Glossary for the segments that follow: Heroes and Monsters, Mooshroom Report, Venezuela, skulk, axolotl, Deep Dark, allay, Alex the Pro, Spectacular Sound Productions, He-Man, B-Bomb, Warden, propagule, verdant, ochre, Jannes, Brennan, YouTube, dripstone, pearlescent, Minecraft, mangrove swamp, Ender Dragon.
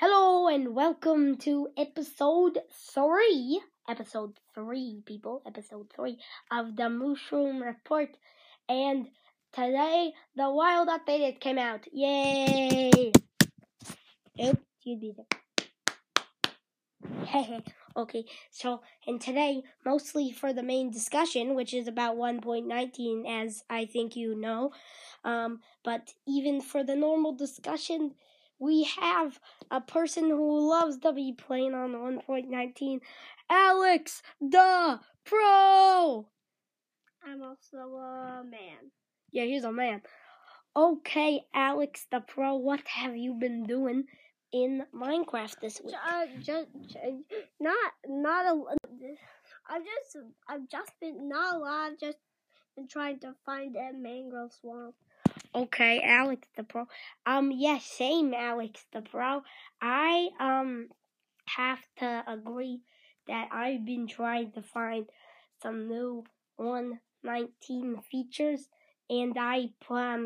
Hello and welcome to episode three of the Mooshroom Report, and today the wild update came out. Yay! Oops, you did it. Okay, so, and today, mostly for the main discussion, which is about 1.19, as I think you know, but even for the normal discussion, we have a person who loves to be playing on 1.19, Alex the Pro! I'm also a man. Yeah, he's a man. Okay, Alex the Pro, what have you been doing in Minecraft this week? I've just been trying to find a mangrove swamp. Okay, Alex the Pro. Yeah, same, Alex the Pro. I have to agree that I've been trying to find some new 1.19 features. And I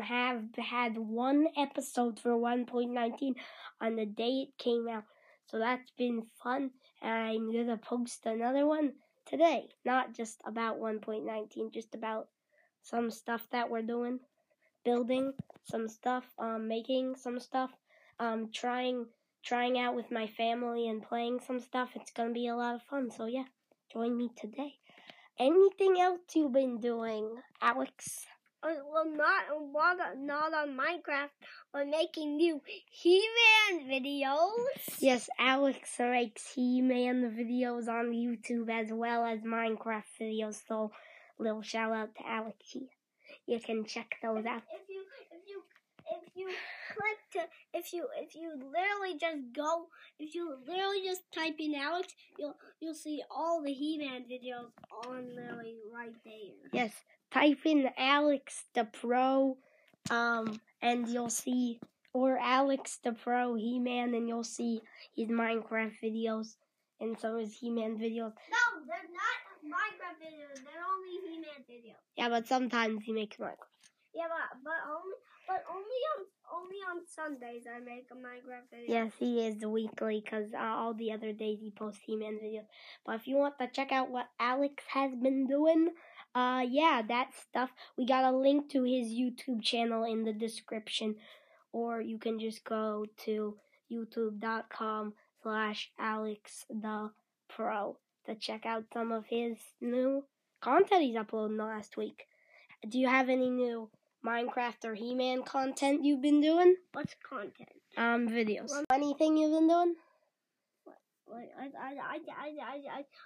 have had one episode for 1.19 on the day it came out. So that's been fun. I'm going to post another one today. Not just about 1.19, just about some stuff that we're doing. Building some stuff, making some stuff, trying out with my family and playing some stuff. It's going to be a lot of fun. So yeah, join me today. Anything else you've been doing, Alex? Well, not on Minecraft. We're making new He-Man videos. Yes, Alex makes He-Man videos on YouTube as well as Minecraft videos. So, little shout out to Alex here. You can check those out. If you literally just type in Alex, you'll see all the He-Man videos on literally right there. Yes. Type in Alex the Pro, and you'll see, or Alex the Pro He-Man, and you'll see his Minecraft videos, and so his He-Man videos. No, they're not Minecraft videos. They're only He-Man videos. Yeah, but sometimes he makes Minecraft. Yeah, but only on Sundays I make a Minecraft video. Yes, he is weekly, because all the other days he posts He-Man videos. But if you want to check out what Alex has been doing, yeah, that stuff. We got a link to his YouTube channel in the description, or you can just go to youtube.com/AlexThePro to check out some of his new content he's uploaded last week. Do you have any new Minecraft or He-Man content you've been doing? What's content? Videos. Anything you've been doing?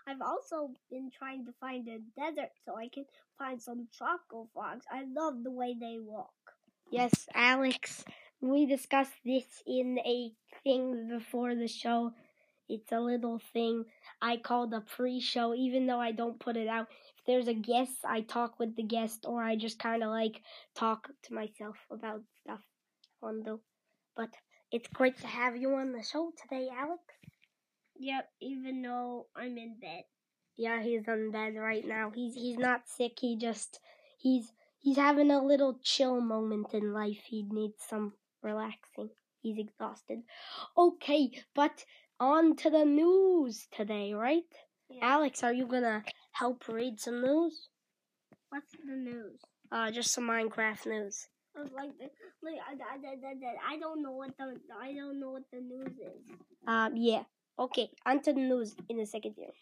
I've also been trying to find a desert so I can find some charcoal frogs. I love the way they walk. Yes, Alex, we discussed this in a thing before the show. It's a little thing I call the pre-show, even though I don't put it out. If there's a guest, I talk with the guest, or I just kind of, talk to myself about stuff on the... But it's great to have you on the show today, Alex. Yep, even though I'm in bed. Yeah, he's in bed right now. He's not sick. He just he's having a little chill moment in life. He needs some relaxing. He's exhausted. Okay, but on to the news today, right? Yeah. Alex, are you gonna help read some news? What's the news? Just some Minecraft news. I don't know what the news is. Yeah. Okay, onto the news in a second here.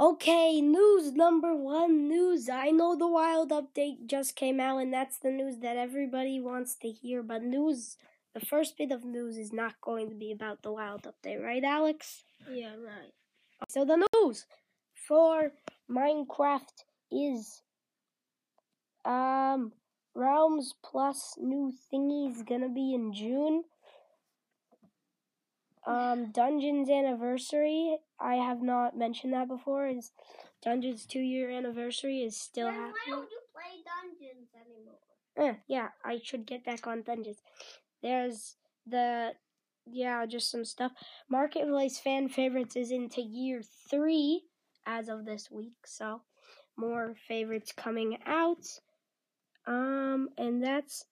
Okay, news number one, I know the wild update just came out, and that's the news that everybody wants to hear, but the first bit of news is not going to be about the wild update, right, Alex? Yeah, right. So the news for Minecraft is, Realms Plus new thingy is gonna be in June. Dungeon's anniversary, I have not mentioned that before, is Dungeon's 2-year anniversary is still happening. Why don't you play Dungeons anymore? Yeah, I should get back on Dungeons. There's just some stuff. Marketplace fan favorites is into year 3. as of this week, so more favorites coming out. And that's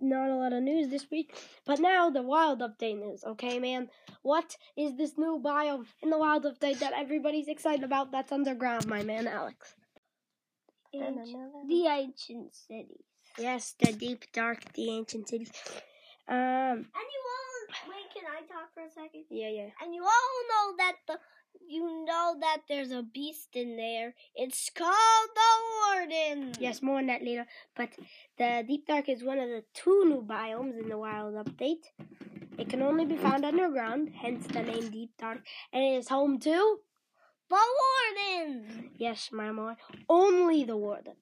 not a lot of news this week. But now the wild update news, okay, man? What is this new biome in the wild update that everybody's excited about that's underground, my man Alex? The ancient cities. Yes, the deep dark, the ancient cities. And you all, wait, can I talk for a second? Yeah. And you all know that there's a beast in there. It's called the Warden. Yes, more on that later. But the Deep Dark is one of the 2 new biomes in the Wild update. It can only be found underground, hence the name Deep Dark. And it is home to the Warden. Yes, my boy. Only the Warden.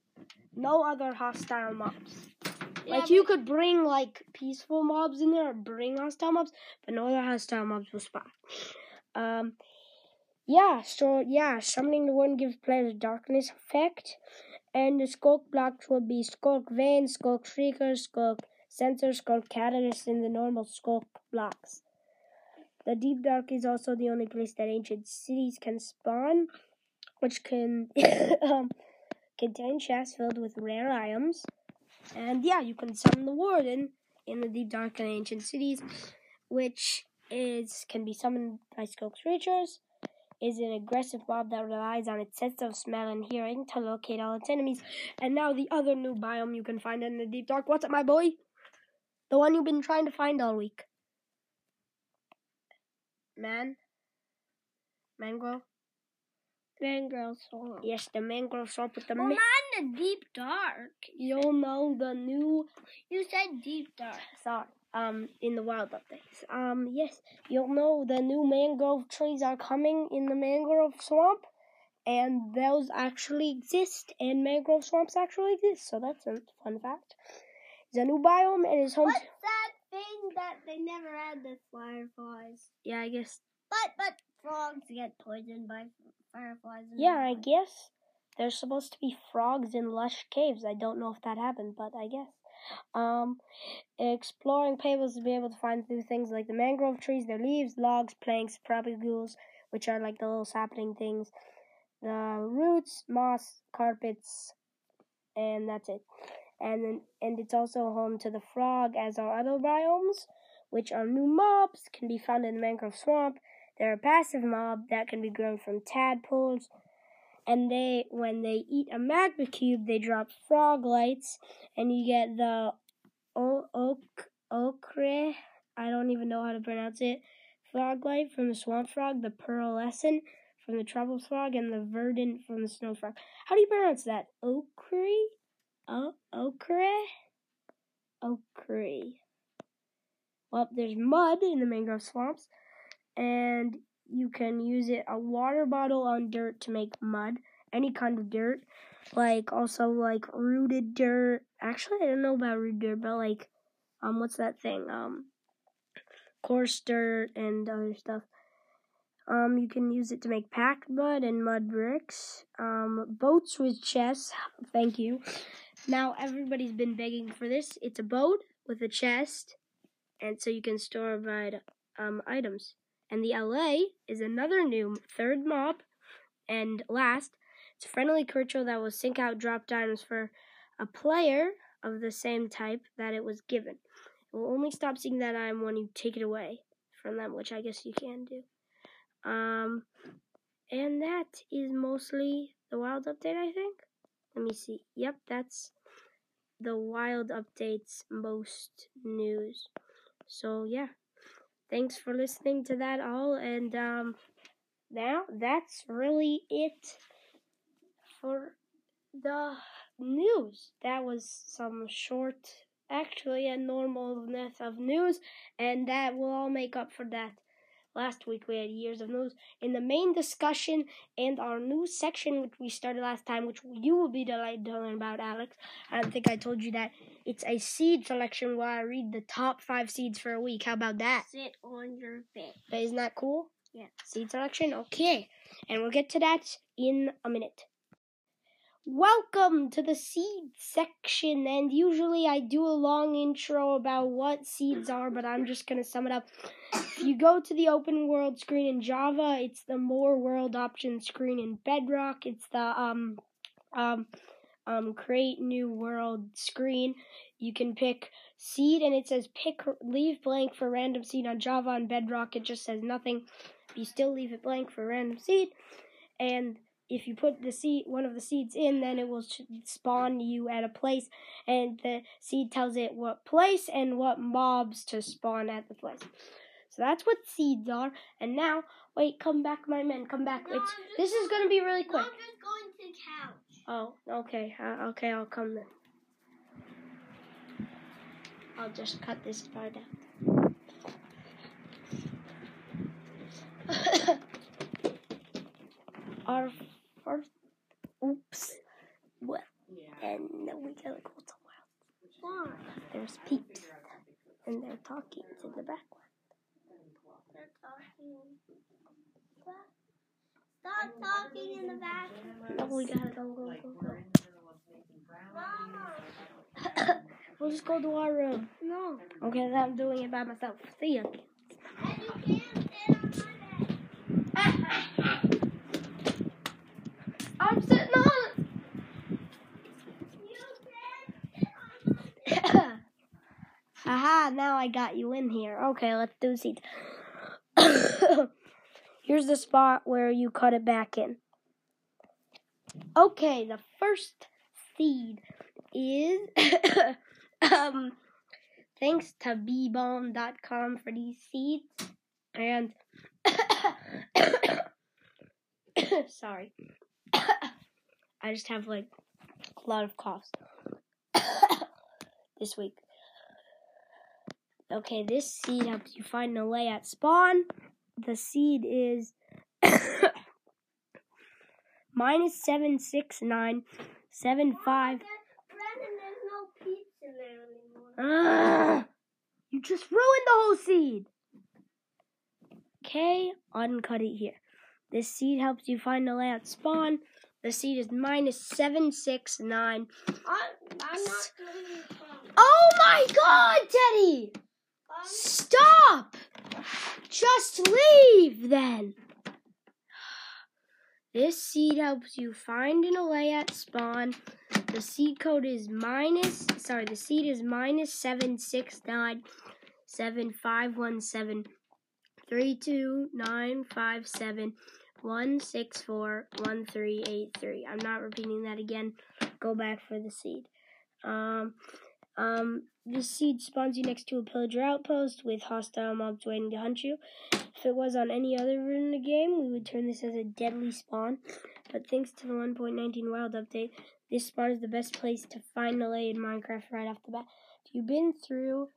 No other hostile mobs. Yeah, like, you could bring, like, peaceful mobs in there or bring hostile mobs, but no other hostile mobs will spawn. Summoning the Warden gives players darkness effect, and the skulk blocks will be skulk vein, skulk shrieker, skulk sensor, skulk catalyst, and the normal skulk blocks. The Deep Dark is also the only place that ancient cities can spawn, which can contain chests filled with rare items. And yeah, you can summon the Warden in the Deep Dark and ancient cities, which can be summoned by skulk creatures. Is an aggressive mob that relies on its sense of smell and hearing to locate all its enemies. And now the other new biome you can find in the Deep Dark. What's up, my boy? The one you've been trying to find all week. Mangrove? Mangrove swamp. Yes, the mangrove swamp with the... Well, not in the Deep Dark. You'll know the new... You said Deep Dark. Sorry. In the wild updates. Yes, you'll know the new mangrove trees are coming in the mangrove swamp, and those actually exist, and mangrove swamps actually exist, so that's a fun fact. It's a new biome, and it's home... What's that thing that they never had, the fireflies? Yeah, I guess. But frogs get poisoned by fireflies. Yeah, I guess there's supposed to be frogs in lush caves. I don't know if that happened, but I guess. Exploring pebbles to be able to find new things like the mangrove trees, their leaves, logs, planks, propagules, which are like the little sapling things, the roots, moss, carpets, and that's it. And it's also home to the frog, as are other biomes, which are new mobs, can be found in the mangrove swamp. They're a passive mob that can be grown from tadpoles. And when they eat a magma cube, they drop frog lights, and you get the ochre, I don't even know how to pronounce it, frog light from the swamp frog, the pearlescent from the trouble frog, and the verdant from the snow frog. How do you pronounce that? Ochre? Well, there's mud in the mangrove swamps, and... you can use a water bottle on dirt to make mud, any kind of dirt, also rooted dirt. Actually, I don't know about rooted dirt, but what's that thing? Coarse dirt and other stuff. You can use it to make packed mud and mud bricks. Boats with chests. Thank you. Now everybody's been begging for this. It's a boat with a chest, and so you can store items. And the allay is another new 3rd mob. And last, it's a friendly creature that will sink out dropped items for a player of the same type that it was given. It will only stop seeing that item when you take it away from them, which I guess you can do. And that is mostly the wild update, I think. Let me see. Yep, that's the wild update's most news. So, yeah. Thanks for listening to that all, and now that's really it for the news. That was some short, actually a normalness of news, and that will all make up for that. Last week we had years of news in the main discussion and our new section, which we started last time, which you will be delighted to learn about, Alex. I don't think I told you that. It's a seed selection where I read the top 5 seeds for a week. How about that? Sit on your bed. But isn't that cool? Yeah. Seed selection? Okay. And we'll get to that in a minute. Welcome to the seed section, and usually I do a long intro about what seeds are, but I'm just going to sum it up. If you go to the open world screen in Java, it's the more world option screen in Bedrock. It's the create new world screen. You can pick seed, and it says pick leave blank for random seed on Java. On Bedrock, it just says nothing. You still leave it blank for random seed, and if you put the seed, one of the seeds in, then it will spawn you at a place, and the seed tells it what place and what mobs to spawn at the place. So that's what seeds are. And now, wait, come back, my men, come back. No, this is going to be really quick. I'm just going to the couch. Oh, okay, okay, I'll come then. I'll just cut this part out. Our first, oops, well, yeah. And then we gotta go somewhere else. Why? There's peeps, and they're talking in the background. They're talking. Stop talking in the back. No, we gotta go. Mom. We'll just go to our room. No. Okay, I'm doing it by myself. See ya. And you can't sit on my bed. I'm sitting on it. Aha, now I got you in here. Okay, let's do seeds. Here's the spot where you cut it back in. Okay, the first seed is thanks to B-Bomb.com for these seeds. And sorry. I just have like a lot of coughs this week. Okay, this seed helps you find allay at spawn. The seed is -76975. Brendan, there's no peeps in there anymore. You just ruined the whole seed. Okay, uncut it here. This seed helps you find allay at spawn. The seed is -769. I'm not doing it. Oh my God, Teddy! Stop! Just leave then. This seed helps you find an allay at spawn. The seed code is -7697517329571641383. I'm not repeating that again. Go back for the seed. This seed spawns you next to a pillager outpost with hostile mobs waiting to hunt you. If it was on any other room in the game, we would turn this as a deadly spawn. But thanks to the 1.19 wild update, this spawn is the best place to find allay in Minecraft right off the bat. If you've been through,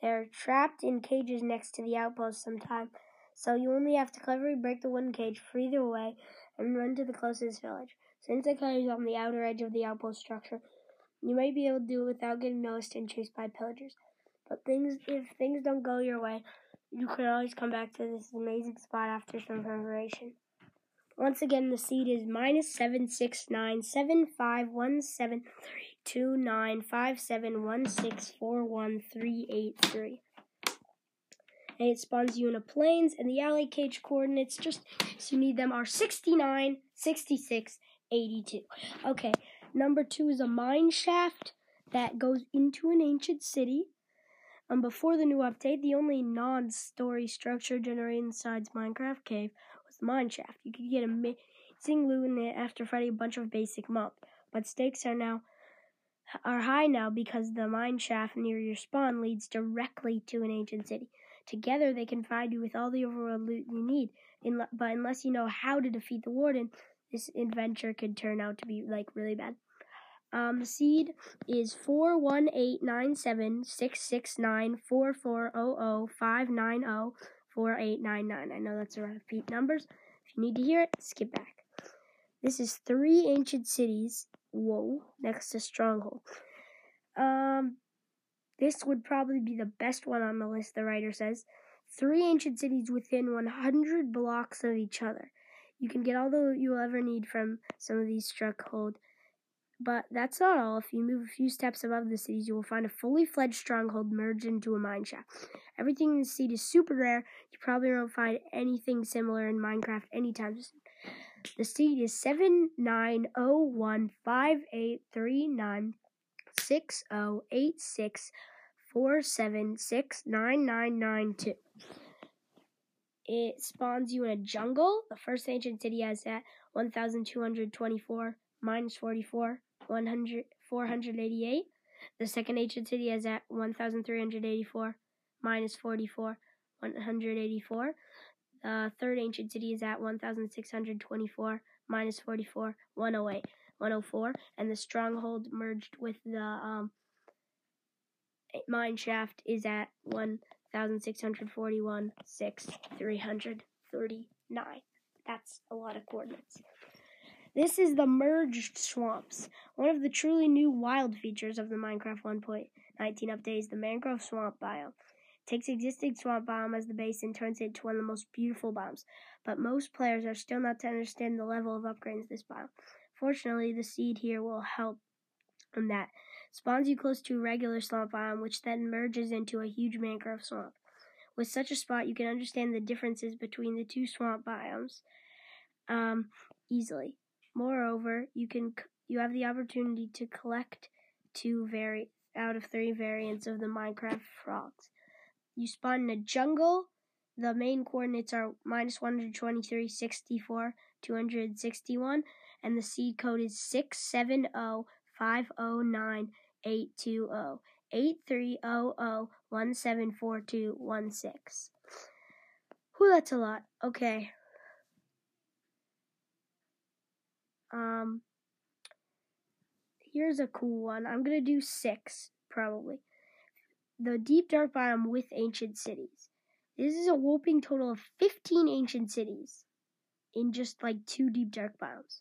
they're trapped in cages next to the outpost sometime. So you only have to cleverly break the wooden cage, free their way, and run to the closest village. Since the cage is on the outer edge of the outpost structure, you may be able to do it without getting noticed and chased by pillagers. But if things don't go your way, you can always come back to this amazing spot after some preparation. Once again, the seed is -7697517329571641383. And it spawns you in a plains, and the alley cage coordinates, just so you need them, are 69, 66, 82. Okay, number 2 is a mine shaft that goes into an ancient city. Before the new update, the only non-story structure generated inside Minecraft cave was the mine shaft. You could get amazing loot in it after fighting a bunch of basic mobs, but stakes are high now because the mine shaft near your spawn leads directly to an ancient city. Together, they can provide you with all the overworld loot you need. But unless you know how to defeat the Warden, this adventure could turn out to be, like, really bad. The seed is 4189766944005904899. I know that's a repeat numbers. If you need to hear it, skip back. This is 3 ancient cities. Whoa, next to Stronghold. This would probably be the best one on the list, the writer says. 3 ancient cities within 100 blocks of each other. You can get all the you'll ever need from some of these strongholds. But that's not all. If you move a few steps above the cities, you will find a fully fledged stronghold merged into a mine shaft. Everything in the city is super rare. You probably won't find anything similar in Minecraft anytime soon. The seed is 79015839608647699992. It spawns you in a jungle. The first ancient city has that 1224 minus 44. 488. The second ancient city is at 1384 minus 44, 184. The third ancient city is at 1624 minus 44, 108, 104. And the stronghold merged with the mine shaft is at 1641, 6339. That's a lot of coordinates. This is the merged swamps. One of the truly new wild features of the Minecraft 1.19 update is the mangrove swamp biome. It takes existing swamp biome as the base and turns it into one of the most beautiful biomes. But most players are still not to understand the level of upgrades this biome. Fortunately, the seed here will help in that. It spawns you close to a regular swamp biome, which then merges into a huge mangrove swamp. With such a spot, you can understand the differences between the two swamp biomes easily. Moreover, you have the opportunity to collect two out of three variants of the Minecraft frogs. You spawn in a jungle. The main coordinates are minus 123, 64, 261, and the seed code is 670509820 8300174216. Whew, that's a lot. Okay. Here's a cool one. I'm going to do 6, probably. The Deep Dark biome with ancient cities. This is a whopping total of 15 ancient cities in just like 2 Deep Dark biomes.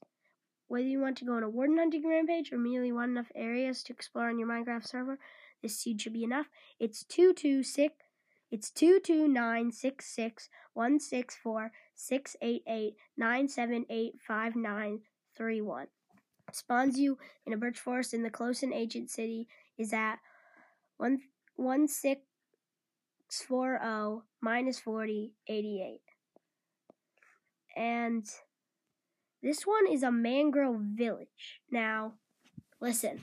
Whether you want to go on a warden hunting rampage or merely want enough areas to explore on your Minecraft server, this seed should be enough. It's 22966164688978593. 3-1. Spawns you in a birch forest, and the closest ancient city is at 11640 minus 4088. And this one is a mangrove village. Now, listen.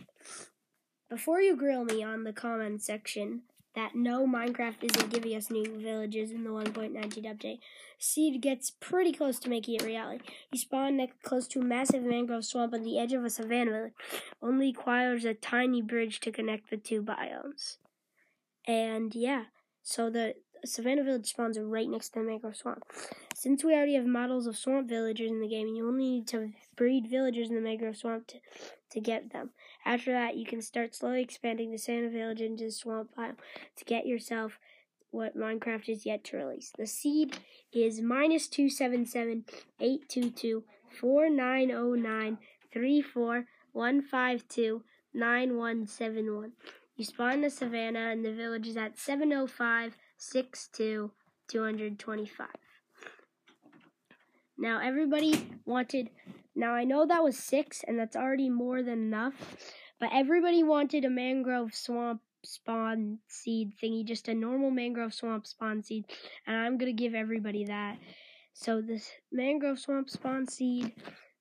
Before you grill me on the comment section that no, Minecraft isn't giving us new villages in the 1.19 update, seed gets pretty close to making it reality. You spawn close to a massive mangrove swamp on the edge of a savanna village. Only requires a tiny bridge to connect the two biomes. And yeah, so the savanna village spawns are right next to the mangrove swamp. Since we already have models of swamp villagers in the game, you only need to breed villagers in the mangrove swamp to get them. After that, you can start slowly expanding the savanna village into the swamp biome to get yourself what Minecraft is yet to release. The seed is minus 277-822-4909-34152-9171. You spawn the savanna, and the village is at 705-62-225. Now, everybody wanted... Now, I know that was 6, and that's already more than enough, but everybody wanted a mangrove swamp spawn seed thingy, just a normal mangrove swamp spawn seed, and I'm going to give everybody that. So, this mangrove swamp spawn seed,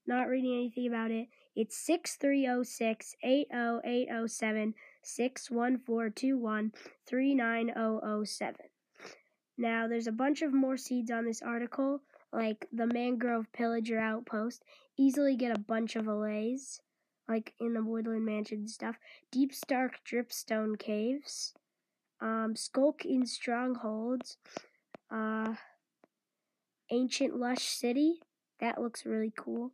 not reading anything about it, it's 6306808076142139007. Now, there's a bunch of more seeds on this article, like the mangrove pillager outpost. Easily get a bunch of allays, like in the woodland mansion stuff. Deep Dark dripstone caves. Skulk in strongholds. Ancient lush city. That looks really cool.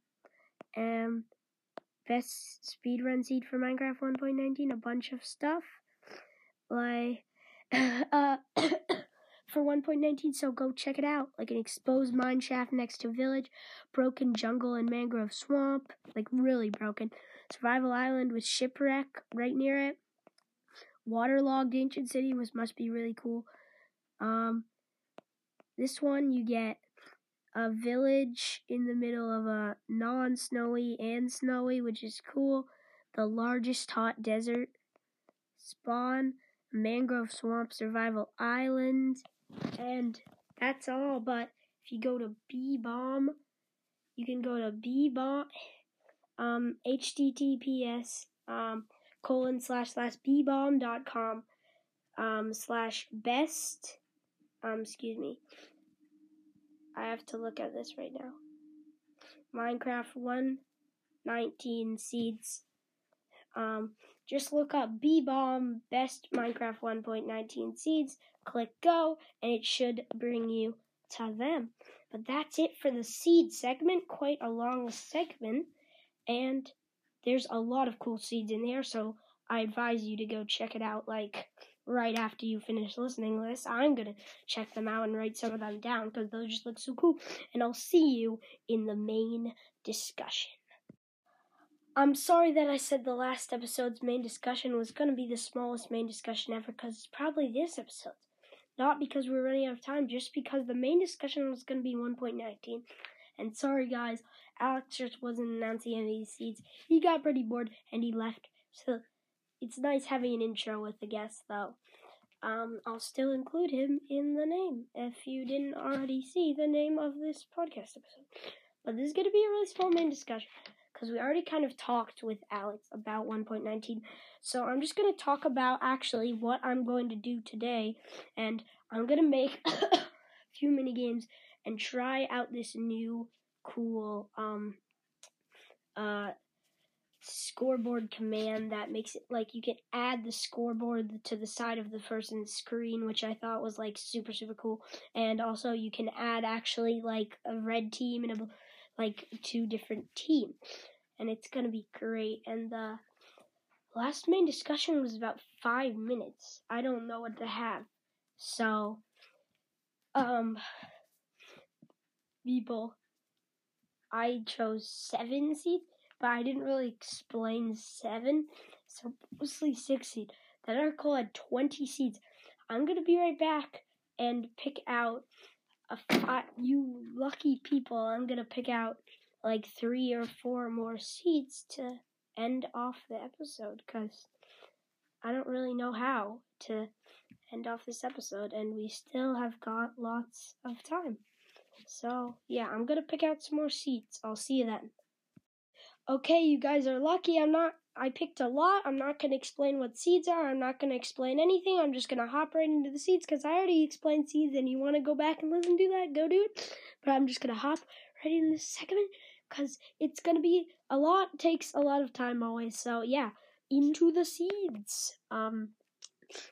Best speedrun seed for Minecraft 1.19. A bunch of stuff. Like, for 1.19, so go check it out. Like an exposed mine shaft next to village, broken jungle and mangrove swamp, like really broken. Survival island with shipwreck right near it. Waterlogged ancient city, which must be really cool. This one you get a village in the middle of a non-snowy and snowy, which is cool. The largest hot desert spawn, mangrove swamp survival island, and that's all. But if you go to B-Bomb, you can go to B-Bomb, https://bbomb.com/best. Excuse me. I have to look at this right now. Minecraft 1.19 seeds. Just look up B-Bomb best Minecraft 1.19 seeds. Click go, and it should bring you to them. But that's it for the seed segment. Quite a long segment, and there's a lot of cool seeds in there. So I advise you to go check it out. Like, right after you finish listening to this, I'm going to check them out and write some of them down because those just look so cool. And I'll see you in the main discussion. I'm sorry that I said the last episode's main discussion was going to be the smallest main discussion ever because it's probably this episode. Not because we're running out of time, just because the main discussion was going to be 1.19. And sorry guys, Alex just wasn't announcing any of these seeds. He got pretty bored and he left, so... It's nice having an intro with a guest, though. I'll still include him in the name, if you didn't already see the name of this podcast episode. But this is going to be a really small main discussion, because we already kind of talked with Alex about 1.19. So I'm just going to talk about, actually, what I'm going to do today. And I'm going to make a few minigames and try out this new, cool, scoreboard command that makes it like you can add the scoreboard to the side of the person's screen, which I thought was like super cool. And also you can add actually like a red team and a, like two different teams, and it's gonna be great. And the last main discussion was about 5 minutes. I don't know what to have, so people, I chose 7 seats. But I didn't really explain 7, so mostly 6 seeds. That article had 20 seeds. I'm going to be right back and pick out, you lucky people, I'm going to pick out like 3 or 4 more seeds to end off the episode, because I don't really know how to end off this episode, and we still have got lots of time. So, yeah, I'm going to pick out some more seeds. I'll see you then. Okay, you guys are lucky. I picked a lot. I'm not going to explain what seeds are. I'm not going to explain anything. I'm just going to hop right into the seeds because I already explained seeds, and you want to go back and listen to that, go do it. But I'm just going to hop right into this segment because it's going to be a lot. Takes a lot of time always. So, yeah, into the seeds.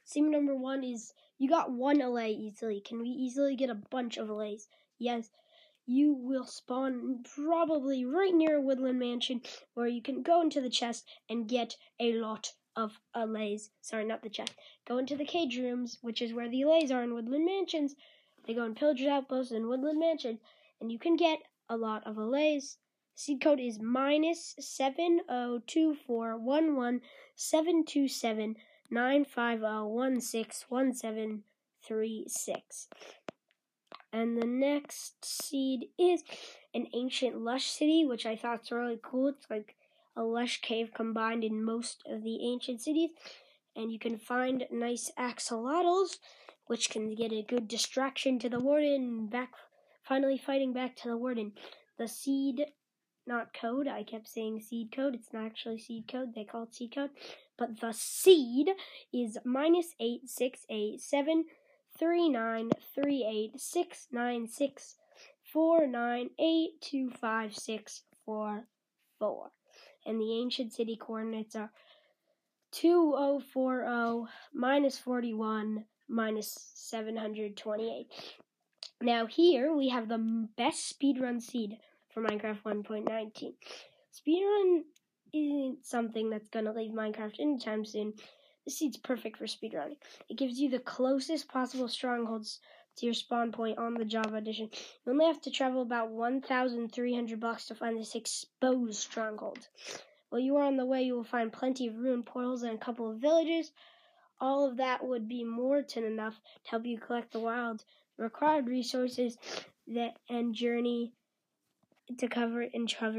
Seed number 1 is you got 1 allay easily. Can we easily get a bunch of allays? Yes. You will spawn probably right near a woodland mansion where you can go into the chest and get a lot of allays. Sorry, not the chest. Go into the cage rooms, which is where the allays are in woodland mansions. They go in pillagers' outposts and woodland mansions, and you can get a lot of allays. Seed code is -7024117279501617363. And the next seed is an ancient lush city, which I thought was really cool. It's like a lush cave combined in most of the ancient cities. And you can find nice axolotls, which can get a good distraction to the warden. Finally fighting back to the warden. The seed, not code, I kept saying seed code. It's not actually seed code. They call it seed code. But the seed is -8687393869649825644. And the ancient city coordinates are 2040 -41 -728. Now here we have the best speedrun seed for Minecraft 1.19. Speedrun isn't something that's going to leave Minecraft anytime soon. This seed's perfect for speedrunning. It gives you the closest possible strongholds to your spawn point on the Java edition. You only have to travel about 1,300 blocks to find this exposed stronghold. While you are on the way, you will find plenty of ruined portals and a couple of villages. All of that would be more than enough to help you collect the wild required resources. and travel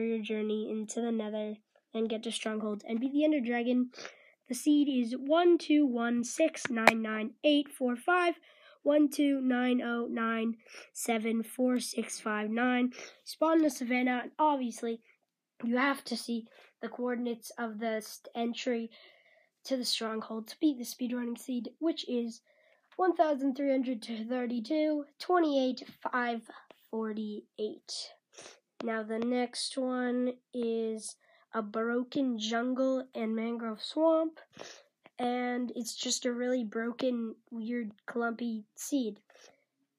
your journey into the Nether and get to strongholds and beat the Ender Dragon. The seed is 121699845 129097465 9. Spawn in the savannah, and obviously you have to see the coordinates of the entry to the stronghold to beat the speedrunning seed, which is 1332 28548. Now the next one is a broken jungle and mangrove swamp, and it's just a really broken, weird, clumpy seed,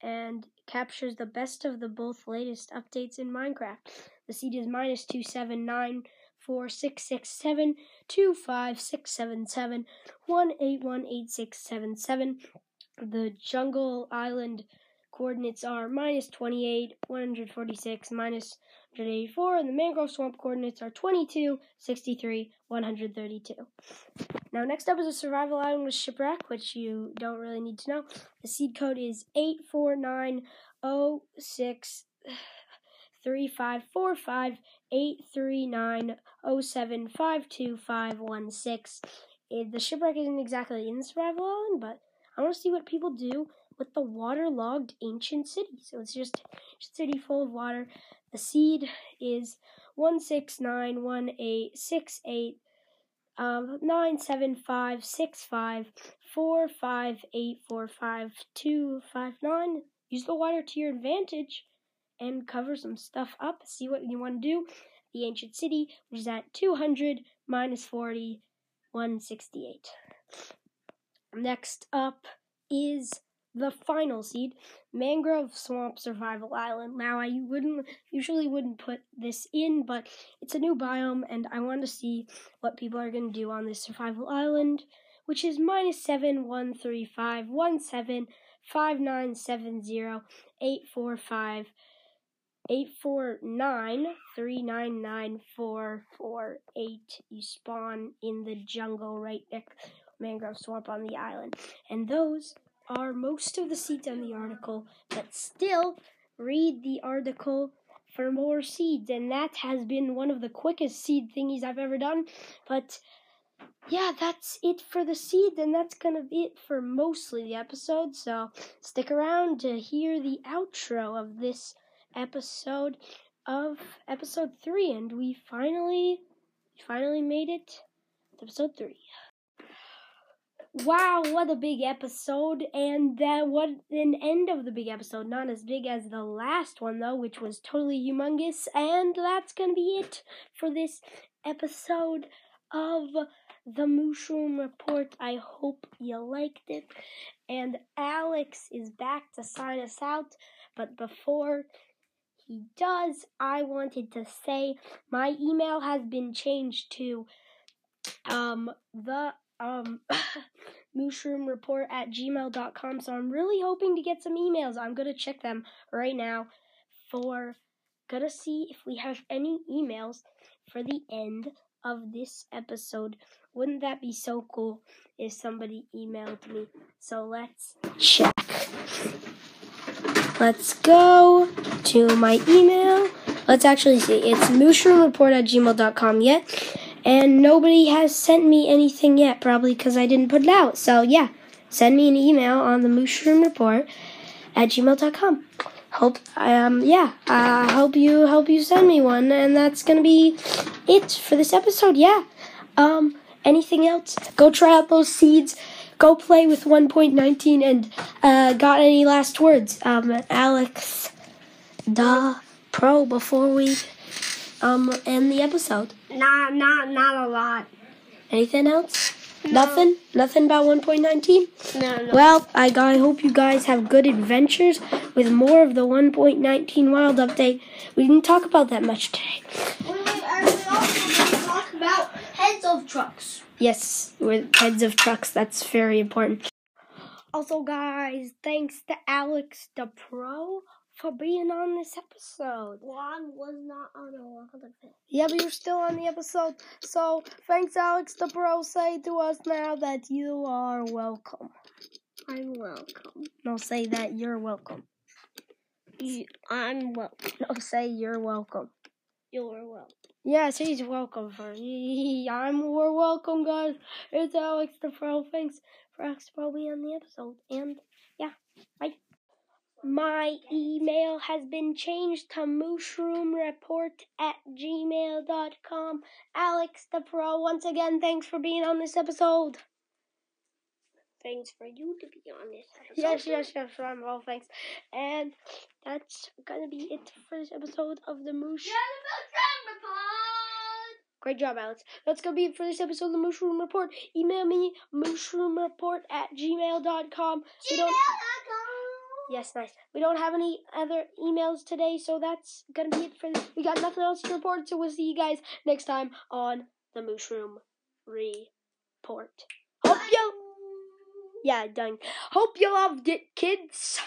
and captures the best of the both latest updates in Minecraft. The seed is -2794667256771818677. The jungle island coordinates are -28 146 -184, and the mangrove swamp coordinates are 22 63 132. Now next up is a survival island with shipwreck, which you don't really need to know. The seed code is 8490635458390752516. The shipwreck isn't exactly in the survival island, but I want to see what people do with the waterlogged ancient city. So it's just a city full of water. The seed is 1691868 9756545845259. Use the water to your advantage and cover some stuff up. See what you want to do. The ancient city, which is at 200 -40 168. Next up is the final seed, mangrove swamp survival island. Now I usually wouldn't put this in, but it's a new biome, and I want to see what people are going to do on this survival island, which is -71351759708458493994448. You spawn in the jungle right next to mangrove swamp on the island, and those are most of the seeds on the article, but still read the article for more seeds. And that has been one of the quickest seed thingies I've ever done, but yeah, that's it for the seeds, and that's kind of it for mostly the episode, so stick around to hear the outro of this episode of episode 3, and we finally made it to episode 3. Wow, what a big episode, and what an end of the big episode. Not as big as the last one, though, which was totally humongous, and that's going to be it for this episode of the Mooshroom Report. I hope you liked it, and Alex is back to sign us out, but before he does, I wanted to say my email has been changed to mooshroomreport@gmail.com, so I'm really hoping to get some emails. I'm gonna check them right now gonna see if we have any emails for the end of this episode. Wouldn't that be so cool if somebody emailed me? So let's check. Let's go to my email. Let's actually see. It's mooshroomreport@gmail.com yet. And nobody has sent me anything yet, probably because I didn't put it out. So, yeah, send me an email on the mooshroomreport@gmail.com. Hope you send me one, and that's going to be it for this episode, yeah. Anything else? Go try out those seeds. Go play with 1.19 and got any last words? Alex, the pro, before we end the episode. Not a lot. Anything else? No. Nothing? Nothing about 1.19? No. Well, I hope you guys have good adventures with more of the 1.19 wild update. We didn't talk about that much today. We also didn't talk about heads of trucks. Yes, with heads of trucks. That's very important. Also, guys, thanks to Alex the Pro for being on this episode. Well, I was not on a lot of it. Yeah, but you're still on the episode. So, thanks, Alex the Pro. Say to us now that you are welcome. I'm welcome. No, say that you're welcome. say you're welcome. You're welcome. Yes, he's welcome for me. We're welcome, guys. It's Alex the Pro. Thanks for being on the episode. And yeah, bye. My email has been changed to mooshroomreport@gmail.com. Alex the Pro, once again, thanks for being on this episode. Thanks for you to be on this episode. Yes, I'm all thanks. And that's gonna be it for this episode of the Mooshroom Report. Great job, Alex. That's gonna be it for this episode of the Mooshroom Report. Email me mooshroomreport@gmail.com. Yes, nice. We don't have any other emails today, so that's going to be it for this. We got nothing else to report, so we'll see you guys next time on the Mooshroom Report. Hope you... Yeah, done. Hope you loved it, kids.